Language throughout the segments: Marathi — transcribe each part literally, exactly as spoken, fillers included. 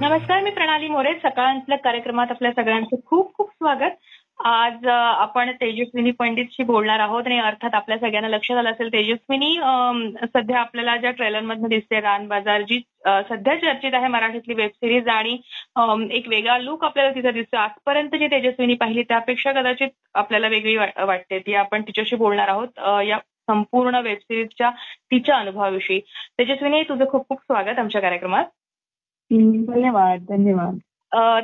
नमस्कार. मी प्रणाली मोरे. सकाळच्या कार्यक्रमात आपल्या सगळ्यांचं खूप खूप स्वागत. आज आपण तेजस्विनी पंडितशी बोलणार आहोत आणि अर्थात आपल्या सगळ्यांना लक्षात आलं असेल, तेजस्विनी सध्या आपल्याला ज्या ट्रेलरमधनं दिसते, रण बाजार जी सध्या चर्चेत आहे मराठीतली वेब सिरीज, आणि एक वेगळा लुक आपल्याला तिचा दिसतो. आजपर्यंत जी तेजस्विनी पाहिली त्यापेक्षा कदाचित आपल्याला वेगळी वाटते ती. आपण तिच्याशी बोलणार आहोत या संपूर्ण वेब सिरीजच्या तिच्या अनुभवाविषयी. तेजस्विनी, तुझं खूप खूप स्वागत आमच्या कार्यक्रमात. धन्यवाद. धन्यवाद.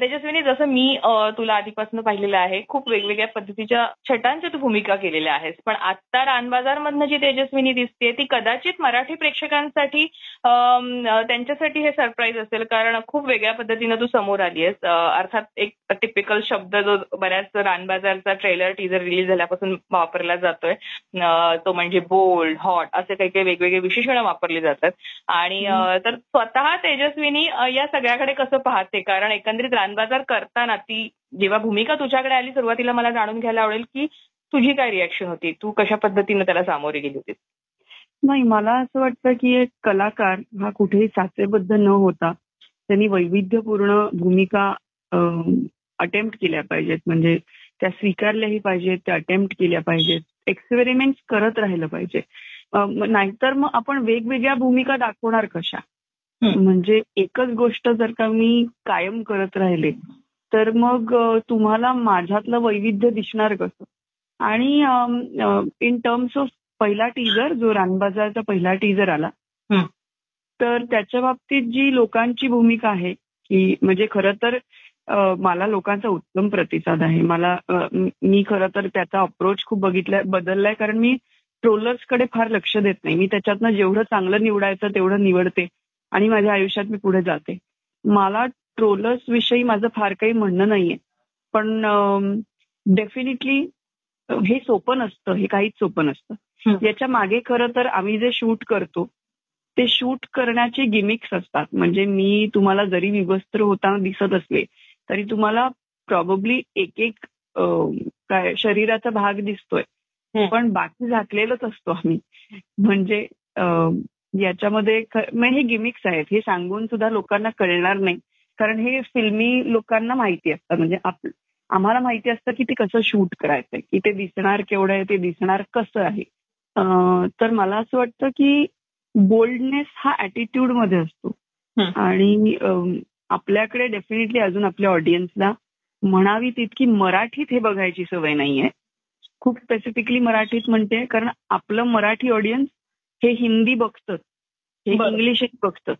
तेजस्विनी, जसं मी तुला आधीपासून पाहिलेलं आहे, खूप वेगवेगळ्या पद्धतीच्या छटांच्या तू भूमिका केलेल्या आहेस, पण आता रण बाजारमधनं जी तेजस्विनी दिसते ती कदाचित मराठी प्रेक्षकांसाठी त्यांच्यासाठी हे सरप्राईज असेल, कारण खूप वेगळ्या पद्धतीनं तू समोर आली आहेस. अर्थात एक टिपिकल शब्द जो बऱ्याच रण बाजारचा ट्रेलर टीजर रिलीज झाल्यापासून वापरला जातोय तो म्हणजे बोल्ड, हॉट असे काही काही वेगवेगळे विशेषणं वापरली जातात. आणि तर स्वतः तेजस्विनी या सगळ्याकडे कसं पाहते, कारण एकंदरीत रण बाजार करताना ती जेव्हा भूमिका तुझ्याकडे आली, सुरुवातीला मला जाणून घ्यायला आवडेल की तुझी काय रिॲक्शन होती, तू कशा पद्धतीनं त्याला सामोरे गेली होतीस? नाही, मला असं वाटतं की एक कलाकार हा कुठेही साचेबद्ध न होता त्यांनी वैविध्यपूर्ण भूमिका अटेम्प्ट केल्या पाहिजेत, म्हणजे त्या स्वीकारल्याही पाहिजेत, त्या अटेम्प्ट केल्या पाहिजेत, एक्सपेरिमेंट करत राहिलं पाहिजे. नाहीतर मग आपण वेगवेगळ्या भूमिका दाखवणार कशा? म्हणजे एकच गोष्ट जर का मी कायम करत राहिले तर मग तुम्हाला माझ्यातलं वैविध्य दिसणार कसं? आणि इन टर्म्स ऑफ पहिला टीजर जो रण बाजारचा पहिला टीजर आला, तर त्याच्या बाबतीत जी लोकांची भूमिका आहे की म्हणजे खरं तर मला लोकांचा उत्तम प्रतिसाद आहे. मला मी खरं तर त्याचा अप्रोच खूप बघितलाय, बदललाय, कारण मी ट्रोलर्सकडे फार लक्ष देत नाही. मी त्याच्यातनं जेवढं चांगलं निवडायचं तेवढं निवडते आणि माझ्या आयुष्यात मी पुढे जाते. मला ट्रोलर्स विषयी माझं फार काही म्हणणं नाहीये, पण डेफिनेटली हे सोपं नसतं, हे काहीच सोपं नसतं. याच्या मागे खरं तर आम्ही जे शूट करतो ते शूट करण्याचे गिमिक्स असतात. म्हणजे मी तुम्हाला जरी विवस्त्र होताना दिसत असले तरी तुम्हाला प्रॉबब्ली एक एक काय शरीराचा भाग दिसतोय, पण बाकी झाकलेलंच असतो आम्ही. म्हणजे याच्यामध्ये हे गिमिक्स आहेत, हे सांगून सुद्धा लोकांना कळणार नाही, कारण हे फिल्मी लोकांना माहिती असतं. म्हणजे आप आम्हाला माहिती असतं की ते कसं शूट करायचंय, की ते दिसणार केवढं आहे, ते दिसणार कसं आहे. तर मला असं वाटतं की बोल्डनेस हा ऍटिट्यूड मध्ये असतो आणि आपल्याकडे डेफिनेटली अजून आपल्या ऑडियन्सला म्हणावी तितकी मराठीत हे बघायची सवय नाहीये. खूप स्पेसिफिकली मराठीत म्हणते, कारण आपलं मराठी ऑडियन्स हे हिंदी बघतात, हे इंग्लिश बघतात,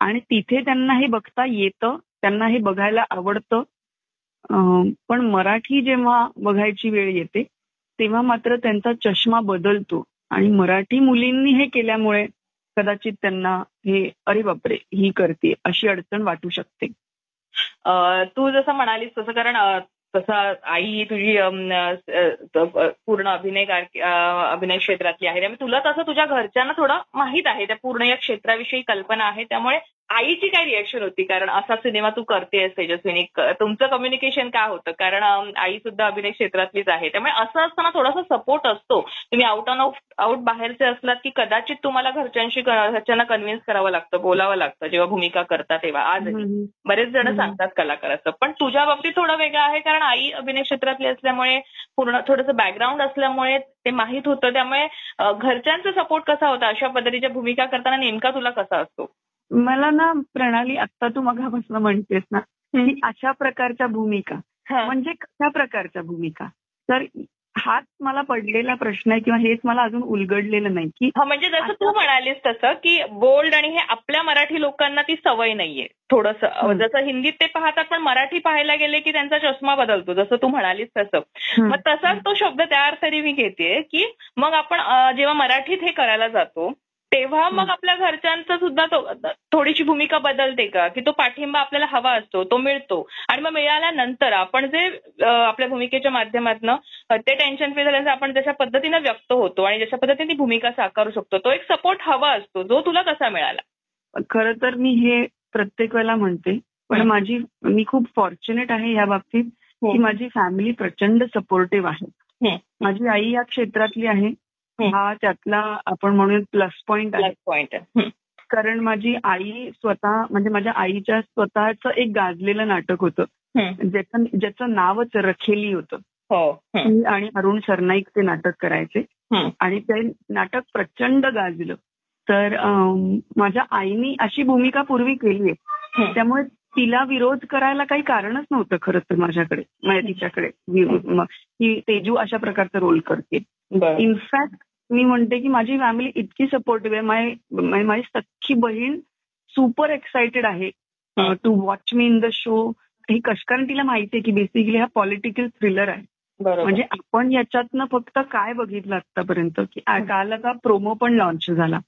आणि तिथे त्यांना हे बघता येतं, त्यांना हे बघायला आवडतं. पण मराठी जेव्हा बघायची वेळ येते तेव्हा मात्र त्यांचा चष्मा बदलतो आणि मराठी मुलींनी हे केल्यामुळे कदाचित त्यांना हे अरे बापरे ही करते अशी अडचण वाटू शकते. तू जसं म्हणालीस तसं, कारण तसं आई तुझी पूर्ण अभिनय अभिनय क्षेत्रातली आहे, त्यामुळे तुला तसं तुझ्या घरच्यांना थोडं माहीत आहे, त्या पूर्ण या क्षेत्राविषयी कल्पना आहे. त्यामुळे आईची काय रिएक्शन होती, कारण असा सिनेमा तू करतेस तेजस्विनी, तुमचं कम्युनिकेशन काय होतं? कारण आई सुद्धा अभिनय क्षेत्रातलीच आहे, त्यामुळे असं असताना थोडासा सपोर्ट असतो. तुम्ही आउट ऑन आउट बाहेरचे असलात की कदाचित तुम्हाला घरच्यांशी घरच्यांना कन्व्हिन्स करावं लागतं, बोलावं लागतं जेव्हा भूमिका करता तेव्हा. आज बरेच जण सांगतात कलाकार असं, पण तुझ्या बाबतीत थोडं वेगळं आहे, कारण आई अभिनय क्षेत्रातली असल्यामुळे, पूर्ण थोडंसं बॅकग्राऊंड असल्यामुळे ते माहीत होतं. त्यामुळे घरच्यांचा सपोर्ट कसा होता अशा पद्धतीच्या भूमिका करताना, नेमका तुला कसा असतो? मला ना प्रणाली, आत्ता तू मगापासून म्हणतेस ना की अशा प्रकारच्या भूमिका, म्हणजे कशा प्रकारच्या भूमिका, तर हाच मला पडलेला प्रश्न आहे, किंवा हेच मला अजून उलगडलेलं नाही की म्हणजे जसं तू म्हणालीस तसं की बोल्ड, आणि हे आपल्या मराठी लोकांना ती सवय नाहीये. थोडंसं जसं हिंदीत ते पाहतात, पण मराठी पाहायला गेले की त्यांचा चष्मा बदलतो, जसं तू म्हणालीस तसं. मग तसाच तो शब्द त्या अर्थाने मी घेते की मग आपण जेव्हा मराठीत हे करायला जातो तेव्हा मग आपल्या घरच्यांचं सुद्धा थोडीशी भूमिका बदलते का, की तो पाठिंबा आपल्याला हवा असतो तो मिळतो, आणि मग मिळाल्यानंतर आपण जे आपल्या भूमिकेच्या माध्यमातनं ते टेन्शन फ्री झाल्यानंतर आपण जशा पद्धतीनं व्यक्त होतो आणि जशा पद्धतीने ती भूमिका साकारू शकतो, तो एक सपोर्ट हवा असतो, जो तुला कसा मिळाला? खरं तर मी हे प्रत्येक वेळेला म्हणते, पण माझी मी खूप फॉर्च्युनेट आहे या बाबतीत की माझी फॅमिली प्रचंड सपोर्टिव्ह आहे. माझी आई या क्षेत्रातली आहे, हा त्यातला आपण म्हणून प्लस पॉइंट आहे. कारण माझी आई स्वतः म्हणजे माझ्या आईच्या स्वतःचं एक गाजलेलं नाटक होतं ज्याचं ज्याचं नावच रखेली होतं. मी आणि अरुण सरनाईक ते नाटक करायचे आणि ते नाटक प्रचंड गाजलं. तर माझ्या आईनी अशी भूमिका पूर्वी केली आहे त्यामुळे तिला विरोध करायला काही कारणच नव्हतं खरं तर माझ्याकडे म्हणजे तिच्याकडे की तेजू अशा प्रकारचा रोल करते. इनफॅक्ट मी म्हणते की माझी फॅमिली इतकी सपोर्टिव्ह आहे. माय माझी सख्खी बहीण सुपर एक्सायटेड आहे to watch me in the show. हे कारण तिला माहितीये की बेसिकली हा पॉलिटिकल थ्रिलर आहे म्हणजे आपण याच्यातनं फक्त काय बघितलं आतापर्यंत की काल आता प्रोमो पण लॉन्च झाला.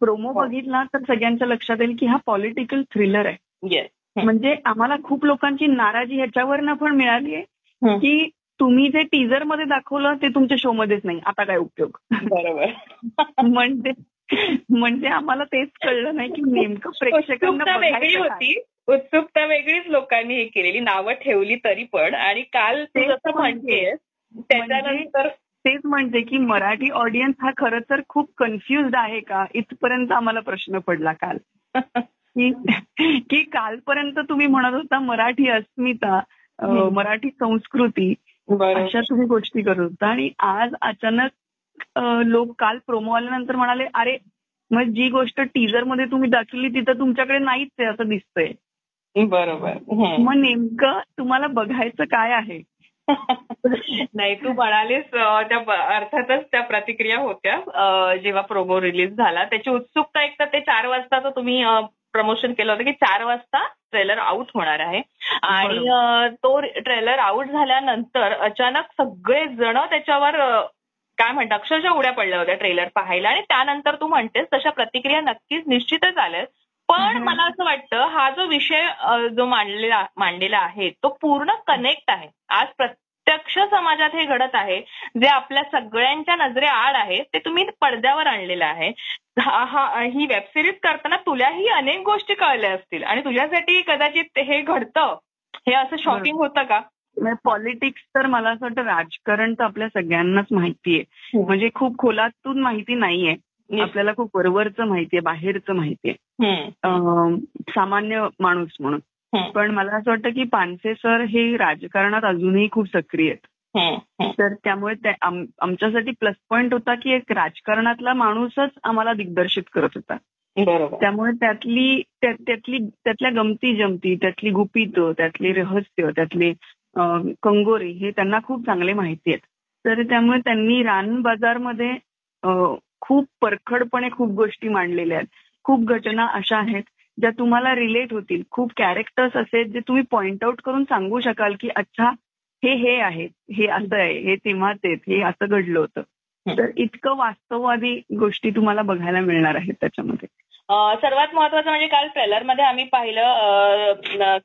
प्रोमो बघितला तर सगळ्यांच्या लक्षात येईल की हा पॉलिटिकल थ्रिलर आहे. म्हणजे आम्हाला खूप लोकांची नाराजी ह्याच्यावरनं पण मिळाली आहे की तुम्ही जे टीजर मध्ये दाखवलं ते तुमच्या शो मध्येच नाही आता काय उपयोग. बरोबर म्हणजे म्हणजे आम्हाला तेच कळलं नाही की नेमकं प्रेक्षकांना वेगळी होती उत्सुकता वेगळीच लोकांनी हे केलेली नावं ठेवली तरी पण. आणि काल ते जसं म्हणते त्याच्यानंतर तेच म्हणते की मराठी ऑडियन्स हा खर तर खूप कन्फ्युज आहे का इथपर्यंत आम्हाला प्रश्न पडला काल की कालपर्यंत तुम्ही म्हणत होता मराठी अस्मिता मराठी संस्कृती अशा तुम्ही गोष्टी करत होता आणि आज अचानक लोक काल प्रोमो आल्यानंतर म्हणाले अरे मग जी गोष्ट टीजर मध्ये तुम्ही दाखवली तिथं तुमच्याकडे नाहीच आहे असं दिसतंय. बरोबर मग नेमकं तुम्हाला बघायचं काय आहे. नाही तू म्हणालीस त्या अर्थातच त्या प्रतिक्रिया होत्या जेव्हा प्रोमो रिलीज झाला त्याची उत्सुकता एक तर ते चार वाजताचं तुम्ही प्रमोशन केलं होतं की चार वाजता ट्रेलर आउट होणार आहे आणि तो ट्रेलर आउट झाल्यानंतर अचानक सगळेजण त्याच्यावर काय म्हणतात अक्षरशः उड्या पडल्या होत्या ट्रेलर पाहायला. आणि त्यानंतर तू म्हणतेस तशा प्रतिक्रिया नक्कीच निश्चितच आल्यात पण मला असं वाटतं हा जो विषय जो मांडलेला मांडलेला आहे तो पूर्ण कनेक्ट आहे. आज प्रत्यक्ष समाजात हे घडत आहे जे आपल्या सगळ्यांच्या नजरेआड आहे ते तुम्ही पडद्यावर आणलेलं आहे. हा ही वेबसिरीज करताना तुलाही अनेक गोष्टी कळल्या असतील आणि तुझ्यासाठी कदाचित हे घडतं हे असं शॉकिंग होतं का. पॉलिटिक्स तर मला असं वाटतं राजकारण तर आपल्या सगळ्यांनाच माहितीये म्हणजे खूप खोलातून माहिती नाहीये आपल्याला खूप वरवरचं माहितीये बाहेरचं माहितीये सामान्य माणूस म्हणून. पण मला असं वाटतं की पानसे सर हे राजकारणात अजूनही खूप सक्रिय आहेत तर त्यामुळे आमच्यासाठी प्लस पॉइंट होता की एक राजकारणातला माणूसच आम्हाला दिग्दर्शित करत होता. त्यामुळे त्यातली त्यातली त्यातल्या गमती जमती त्यातली गुपितं त्यातले रहस्य त्यातले कंगोरे हे त्यांना खूप चांगले माहिती आहेत. तर त्यामुळे त्यांनी रण बाजारमध्ये खूप परखडपणे खूप गोष्टी मांडलेल्या आहेत. खूप घटना अशा आहेत ज्या तुम्हाला रिलेट होतील खूप कॅरेक्टर्स असे जे तुम्ही पॉइंट आउट करून सांगू शकाल की अच्छा हे हे आहे हे असं आहे हे तेव्हा तेच हे असं घडलं होतं. तर इतकं वास्तववादी गोष्टी तुम्हाला बघायला मिळणार आहेत त्याच्यामध्ये. सर्वात महत्वाचं म्हणजे काल ट्रेलरमध्ये आम्ही पाहिलं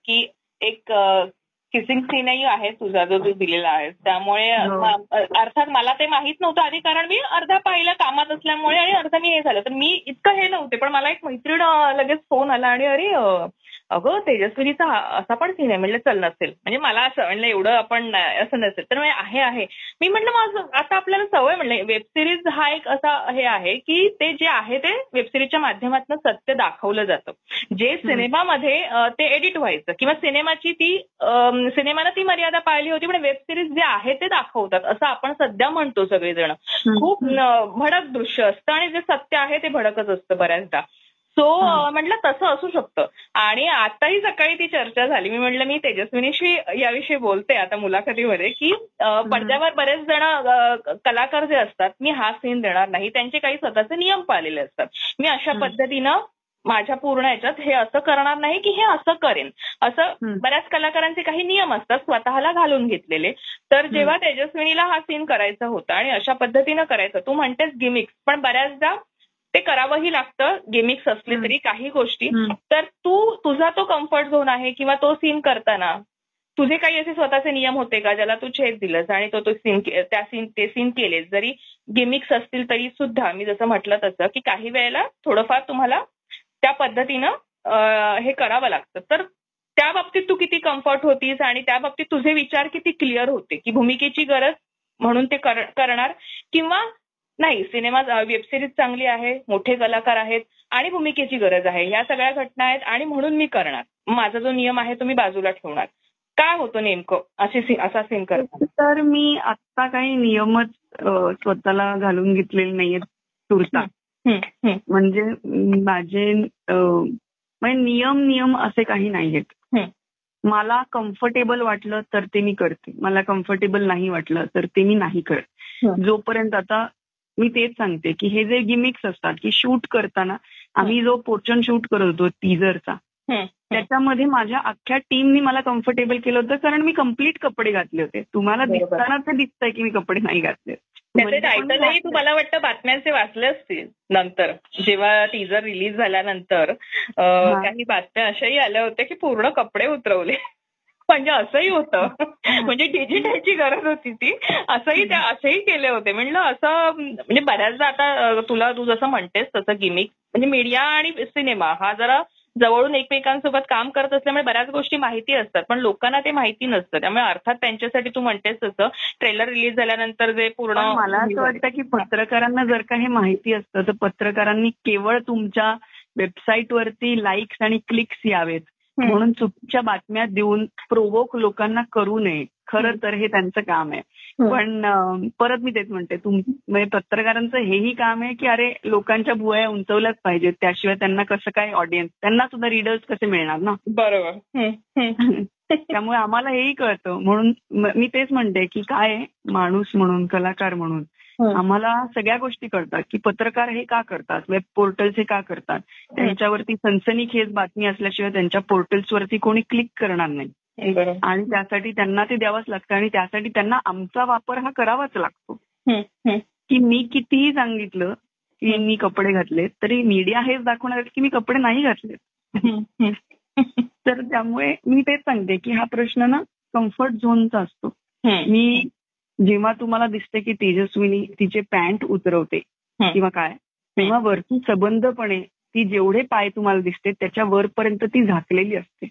की एक किसिंग सीनही आहे तुझा जो तू दिलेला आहे त्यामुळे अर्थात मला ते माहित नव्हतं आधी कारण मी अर्धा पाहिला कामात असल्यामुळे आणि अर्धा मी हे झालं तर मी इतकं हे नव्हते. पण मला एक मैत्रीण लगेच फोन आला आणि अरे अगं तेजस्विनीचा असा पण सीन आहे म्हणलं चल नसेल म्हणजे मला असं म्हणलं एवढं आपण असं नसेल तर आहे आहे मी म्हटलं माझं आता आपल्याला सवय म्हणलं वेबसिरीज हा एक असा हे आहे की ते जे आहे ते वेबसिरीजच्या माध्यमातून सत्य दाखवलं जातं जे सिनेमामध्ये ते एडिट व्हायचं किंवा सिनेमाची ती सिनेमाला ती मर्यादा पाळली होती पण वेबसिरीज जे आहे ते दाखवतात असं आपण सध्या म्हणतो सगळेजण. खूप भडक दृश्य असतं आणि जे सत्य आहे ते भडकच असतं बऱ्याचदा. सो म्हटलं तसं असू शकतं आणि आताही सकाळी ती चर्चा झाली मी म्हटलं मी तेजस्विनीशी याविषयी बोलते आता मुलाखतीमध्ये की पडद्यावर बरेच जण कलाकार जे असतात मी हा सीन देणार नाही त्यांचे काही स्वतःचे नियम पाळलेले असतात मी अशा पद्धतीनं माझ्या पूर्ण याच्यात हे असं करणार नाही की हे असं करेन असं बऱ्याच कलाकारांचे काही नियम असतात स्वतःला घालून घेतलेले. तर जेव्हा तेजस्विनीला हा सीन करायचा होता आणि अशा पद्धतीनं करायचं तू म्हणतेस गिमिक्स पण बऱ्याचदा ते करावंही लागतं गिमिक्स असले तरी काही गोष्टी. तर तू तुझा तो कम्फर्ट झोन आहे किंवा तो सीन करताना तुझे काही असे स्वतःचे नियम होते का ज्याला तू छेद दिलंस आणि तो तो सीन त्या सीन ते सीन केलेस जरी गिमिक्स असतील तरी सुद्धा मी जसं म्हटलं तसं की काही वेळेला थोडंफार तुम्हाला त्या पद्धतीनं हे करावं लागतं. तर त्या बाबतीत तू किती कम्फर्ट होतीस आणि त्या बाबतीत तुझे विचार किती क्लिअर होते की भूमिकेची गरज म्हणून ते करणार किंवा नाही, सिनेमा वेबसिरीज चांगली आहे, मोठे कलाकार आहेत आणि भूमिकेची गरज आहे, ह्या सगळ्या घटना आहेत आणि म्हणून मी करणार. माझा जो नियम आहे तो मी बाजूला ठेवणार. काय होतं नेमकं असे असा सीन करतो तर मी आत्ता काही नियमच स्वतःला घालून घेतलेले नाहीये तुरता. म्हणजे माझे म्हणजे नियम नियम असे काही नाहीयेत. मला कम्फर्टेबल वाटलं तर ते मी करते, मला कम्फर्टेबल नाही वाटलं तर ते मी नाही करत. जोपर्यंत आता मी तेच सांगते की हे जे गिमिक्स असतात की शूट करताना आम्ही जो पोर्शन शूट करत होतो टीझरचा त्याच्यामध्ये माझ्या अख्ख्या टीमनी मला कम्फर्टेबल केलं होतं कारण मी कम्प्लीट कपडे घातले होते. तुम्हाला दिसताना तर दिसतंय की मी कपडे नाही घातले. टायटलही तुम्हाला वाटतं बातम्यांचे वाचले असतील नंतर जेव्हा टीझर रिलीज झाल्यानंतर काही बातम्या अशाही आल्या होत्या की पूर्ण कपडे उतरवले. म्हणजे असंही होतं, म्हणजे डिजिटलची गरज होती ती, असंही त्या असेही केले होते. म्हणलं असं म्हणजे बऱ्याचदा आता तुला तू जसं म्हणतेस तसं गिमिक म्हणजे मीडिया आणि सिनेमा हा जरा जवळून एकमेकांसोबत काम करत असल्यामुळे बऱ्याच गोष्टी माहिती असतात पण लोकांना ते माहिती नसतं. त्यामुळे अर्थात त्यांच्यासाठी तू म्हणतेस तसं ट्रेलर रिलीज झाल्यानंतर जे पूर्ण मला असं वाटतं की पत्रकारांना जर का हे माहिती असतं तर पत्रकारांनी केवळ तुमच्या वेबसाईटवरती लाईक्स आणि क्लिक्स यावेत म्हणून चुकीच्या बातम्या देऊन प्रोवोक लोकांना करू नये. खरं तर हे त्यांचं काम आहे. पण परत मी तेच म्हणते तुम्ही पत्रकारांचं हेही काम आहे की अरे लोकांच्या भुवया उंचवल्याच पाहिजेत. त्याशिवाय त्यांना कसं काय ऑडियन्स, त्यांना सुद्धा रीडर्स कसे मिळणार ना. बरोबर. त्यामुळे आम्हाला हेही कळतं. म्हणून मी तेच म्हणते की काय माणूस म्हणून कलाकार म्हणून आम्हाला सगळ्या गोष्टी कळतात की पत्रकार हे का करतात, वेब पोर्टल्स हे का करतात. त्यांच्यावरती सनसनीखेज बातमी असल्याशिवाय त्यांच्या पोर्टल्सवरती कोणी क्लिक करणार नाही आणि त्यासाठी त्यांना ते द्यावंच लागतं आणि त्यासाठी त्यांना आमचा वापर हा करावाच लागतो. की मी कितीही सांगितलं की मी कपडे घातले तरी मीडिया हेच दाखवणार की मी कपडे नाही घातले. तर त्यामुळे मी तेच सांगते की हा प्रश्न ना कम्फर्ट झोनचा असतो. मी जेव्हा तुम्हाला दिसते की तेजस्विनी तिचे पॅन्ट उतरवते किंवा काय तेव्हा वरती सबंधपणे ती जेवढे पाय तुम्हाला दिसते त्याच्या वरपर्यंत ती झाकलेली असते.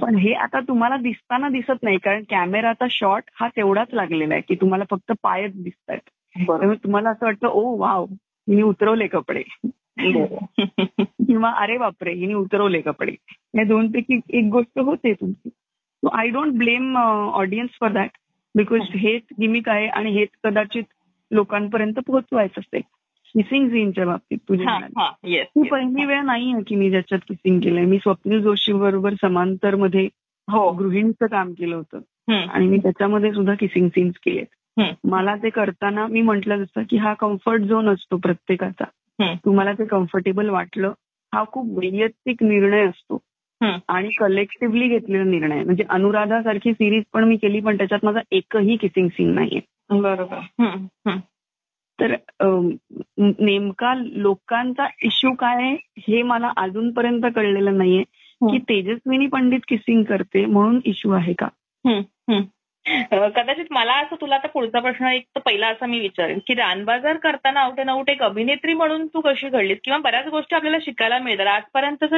पण हे आता तुम्हाला दिसताना दिसत नाही कारण कॅमेराचा शॉट हा तेवढाच लागलेला आहे की तुम्हाला फक्त पायच दिसतात. त्यामुळे तुम्हाला असं वाटतं ओ वाव मी उतरवले कपडे किंवा अरे बापरे हिने उतरवले कपडे. या दोन पैकी एक गोष्ट होते तुमची. So I don't blame audience for that because हेच गिमिक आहे आणि हेच कदाचित लोकांपर्यंत पोहोचवायचं असते. किसिंग सीनच्या बाबतीत तुझ्या ही पहिली वेळ नाहीये की मी ज्याच्यात किसिंग केलंय. मी स्वप्नील जोशी बरोबर समांतर मध्ये गृहिणीचं काम केलं होतं आणि मी त्याच्यामध्ये सुद्धा किसिंग सीन्स केले. मला ते करताना मी म्हटलं जसं की हा कम्फर्ट झोन असतो प्रत्येकाचा. तुम्हाला ते कम्फर्टेबल वाटलं हा खूप वैयक्तिक निर्णय असतो आणि कलेक्टिव्हली घेतलेला निर्णय. म्हणजे अनुराधा सारखी सिरीज पण मी केली पण त्याच्यात माझा एकही किसिंग सीन नाहीये. बरोबर. तर नेमका लोकांचा इश्यू काय आहे हे मला अजूनपर्यंत कळलेलं नाहीये की तेजस्विनी पंडित किसिंग करते म्हणून इश्यू आहे का. कदाचित मला असं तुला आता पुढचा प्रश्न एक तर पहिला असा मी विचारेन की रण बाजार करताना आउट अँड आउट एक अभिनेत्री म्हणून तू कशी घडलीस किंवा बऱ्याच गोष्टी आपल्याला शिकायला मिळतात आजपर्यंतच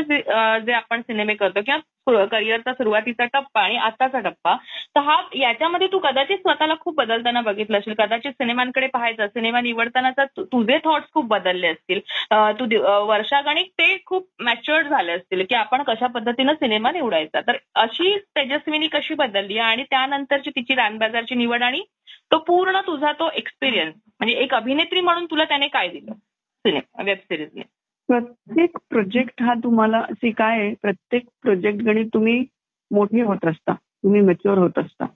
जे आपण सिनेमे करतो किंवा करिअरचा सुरुवातीचा टप्पा आणि आताचा टप्पा. तर हा याच्यामध्ये तू कदाचित स्वतःला खूप बदलताना बघितलं असेल. कदाचित सिनेमांकडे पाहायचा सिनेमा निवडतानाचा तुझे थॉट्स खूप बदलले असतील. तू वर्षागणिक ते खूप मॅच्युअर्ड झाले असतील की आपण कशा पद्धतीनं सिनेमा निवडायचा. तर अशी तेजस्विनी कशी बदलली आणि त्यानंतरची तिची रण बाजारची निवड आणि तो पूर्ण तुझा तो एक्सपिरियन्स म्हणजे एक अभिनेत्री म्हणून तुला त्याने काय दिलं सिनेमा वेब सिरीजने. प्रत्येक प्रोजेक्ट हा तुम्हाला असे काय प्रत्येक प्रोजेक्ट गणित तुम्ही मोठे होत असता, तुम्ही मॅच्युअर होत असता.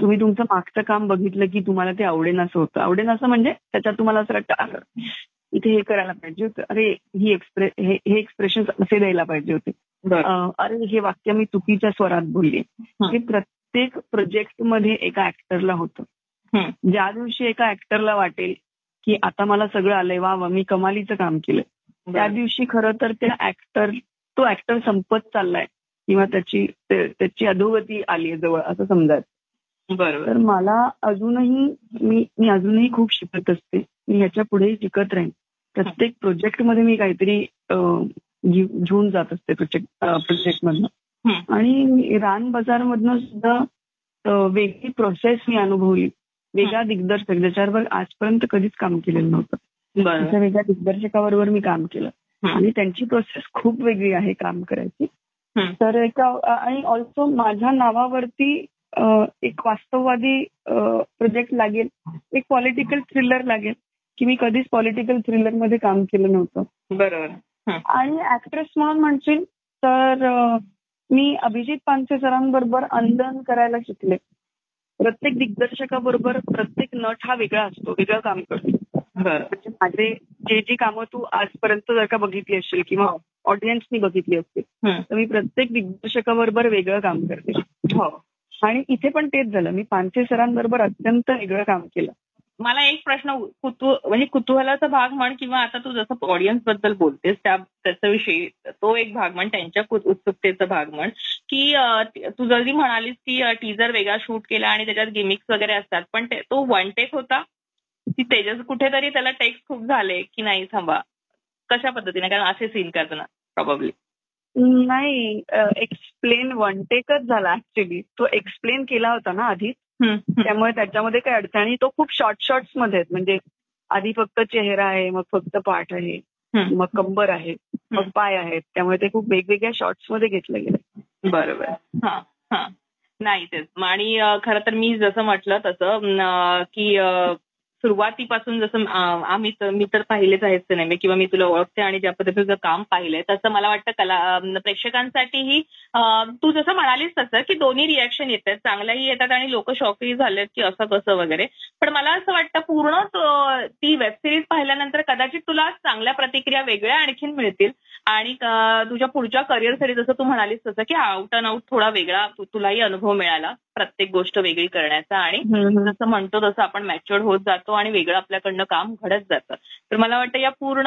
तुम्ही तुमचं मागचं काम बघितलं की तुम्हाला ते आवडेन असं होतं. आवडेन असं म्हणजे त्याच्यात तुम्हाला असं वाटतं इथे हे करायला पाहिजे होतं, अरे ही एक्सप्रेस हे एक्सप्रेशन असे द्यायला पाहिजे होते, अरे हे वाक्य मी चुकीच्या स्वरात बोलले. हे प्रत्येक प्रोजेक्ट मध्ये एका ऍक्टरला होतं. ज्या दिवशी एका ऍक्टरला वाटेल की आता मला सगळं आलंय वा वा मी कमालीचं काम केलं त्या दिवशी खरं तर त्या ऍक्टर तो ऍक्टर संपत चाललाय किंवा त्याची त्याची अधोगती आली आहे जवळ असं समजायचं. बरोबर. तर मला अजूनही मी मी अजूनही खूप शिकत असते. मी ह्याच्या पुढेही शिकत राहीन. प्रत्येक प्रोजेक्टमध्ये मी काहीतरी घेऊन जात असते प्रोजेक्ट प्रोजेक्टमधनं. आणि रण बाजारमधनं सुद्धा वेगळी प्रोसेस मी अनुभवली वेगळा दिग्दर्शक ज्याच्यावर आजपर्यंत कधीच काम केलेलं नव्हतं, अशा वेगळ्या दिग्दर्शकाबरोबर मी काम केलं आणि त्यांची प्रोसेस खूप वेगळी आहे काम करायची. तर एका आणि ऑल्सो माझ्या नावावरती एक वास्तववादी प्रोजेक्ट लागेल, एक पॉलिटिकल थ्रिलर लागेल की मी कधीच पॉलिटिकल थ्रिलर मध्ये काम केलं नव्हतं. बरोबर. आणि ऍक्ट्रेस म्हणून म्हणशील तर मी अभिजित पानसे सरांबरोबर अंधन करायला शिकले. प्रत्येक दिग्दर्शकाबरोबर प्रत्येक नट हा वेगळा असतो, वेगळं काम करतो. म्हणजे माझे जे जी कामं तू आजपर्यंत जर का बघितली असतील किंवा ऑडियन्सनी बघितली असतील तर मी प्रत्येक दिग्दर्शकाबरोबर वेगळं काम करते. हो, आणि इथे पण तेच झालं, मी पानसे सरांबरोबर अत्यंत वेगळं काम केलं. मला एक प्रश्न कुतू म्हणजे कुतूहलाचा भाग म्हण किंवा आता तू जसं ऑडियन्स बद्दल बोलतेस त्या त्याच्याविषयी तो एक भाग म्हण, त्यांच्या उत्सुकतेचा भाग म्हण की तू जरी म्हणालीस की टीजर वेगळा शूट केला आणि त्याच्यात गिमिक्स वगैरे असतात, पण तो वन टेक होता की तेजस कुठेतरी त्याला टेक्स खूप झाले की नाही थांबा कशा पद्धतीने, कारण असे सीन करताना प्रॉब्ली नाही एक्सप्लेन वन टेकच झाला ऍक्च्युली. तो एक्सप्लेन केला होता ना आधीच, त्यामुळे त्याच्यामध्ये काही अडचणी, तो खूप शॉर्ट शॉर्ट्स मध्ये आहेत. म्हणजे आधी फक्त चेहरा आहे, मग फक्त पाठ आहे, मग कंबर आहे, मग पाय आहेत, त्यामुळे ते खूप वेगवेगळ्या शॉर्ट्स मध्ये घेतलं गेलं. बरोबर. हा हा नाही तेच. आणि खरं तर मी जसं म्हटलं तसं की सुरुवातीपासून जसं आम्ही मी तर पाहिलेच आहेत सिनेमे किंवा मी तुला ओळखते आणि ज्या पद्धतीने तुझं काम पाहिलंय तसं मला वाटतं कला प्रेक्षकांसाठीही तू जसं म्हणालीस तसं की दोन्ही रिॲक्शन येतात, चांगल्याही येतात आणि लोक शॉकही झालेत की असं कसं वगैरे. पण मला असं वाटतं पूर्ण ती वेबसिरीज पाहिल्यानंतर कदाचित तुला चांगल्या प्रतिक्रिया वेगळ्या आणखीन मिळतील आणि तुझ्या पुढच्या करिअरसाठी जसं तू म्हणालीस तसं की आउट अँड आउट थोडा वेगळा तुलाही अनुभव मिळाला प्रत्येक गोष्ट वेगळी करण्याचा आणि जसं म्हणतो तसं आपण मॅच्युअर्ड होत जातो आणि वेगळं आपल्याकडनं काम घडत जातं. तर मला वाटतं या पूर्ण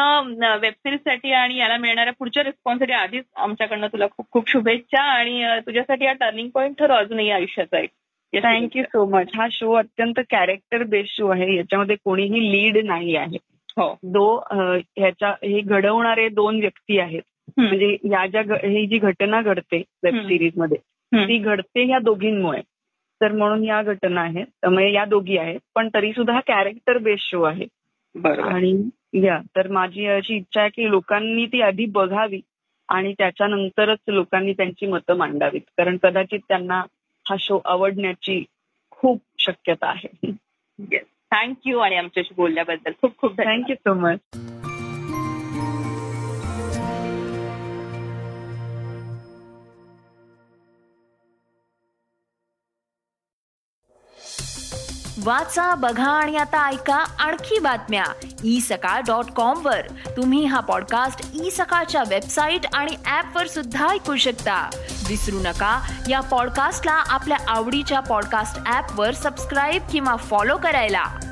वेबसिरीजसाठी आणि याला मिळणाऱ्या पुढच्या रिस्पॉन्ससाठी आधीच आमच्याकडनं तुला खूप खूप शुभेच्छा आणि तुझ्यासाठी हा टर्निंग पॉईंट ठरू अजूनही आयुष्याचा एक. Thank you so much. हा शो अत्यंत कॅरेक्टर बेस्ड शो आहे, याच्यामध्ये कोणीही लीड नाही आहे. हो, दो ह्याच्या हे घडवणारे दोन व्यक्ती आहेत. म्हणजे या ज्या ही जी घटना घडते वेबसिरीज मध्ये ती घडते ह्या दोघींमुळे, तर म्हणून या घटना आहेत, त्यामुळे या दोघी आहेत. पण तरी सुद्धा हा कॅरेक्टर बेस्ड शो आहे. बरोबर. आणि या तर माझी अशी इच्छा आहे की लोकांनी ती आधी बघावी आणि त्याच्यानंतरच लोकांनी त्यांची मतं मांडावीत, कारण कदाचित त्यांना हा शो आवडण्याची खूप शक्यता आहे. Yes, thank you. आणि आमच्याशी बोलल्याबद्दल खूप खूप थँक्यू सो मच. वाचा, बघा आणि आता ऐका आणखी बातम्या ई सकाळ डॉट कॉम वर. तुम्ही हा पॉडकास्ट ई सकाळच्या वेबसाईट आणि ऍप वर सुद्धा ऐकू शकता. विसरू नका या पॉडकास्टला आपल्या आवडीच्या पॉडकास्ट ऍप वर सबस्क्राईब किंवा फॉलो करायला.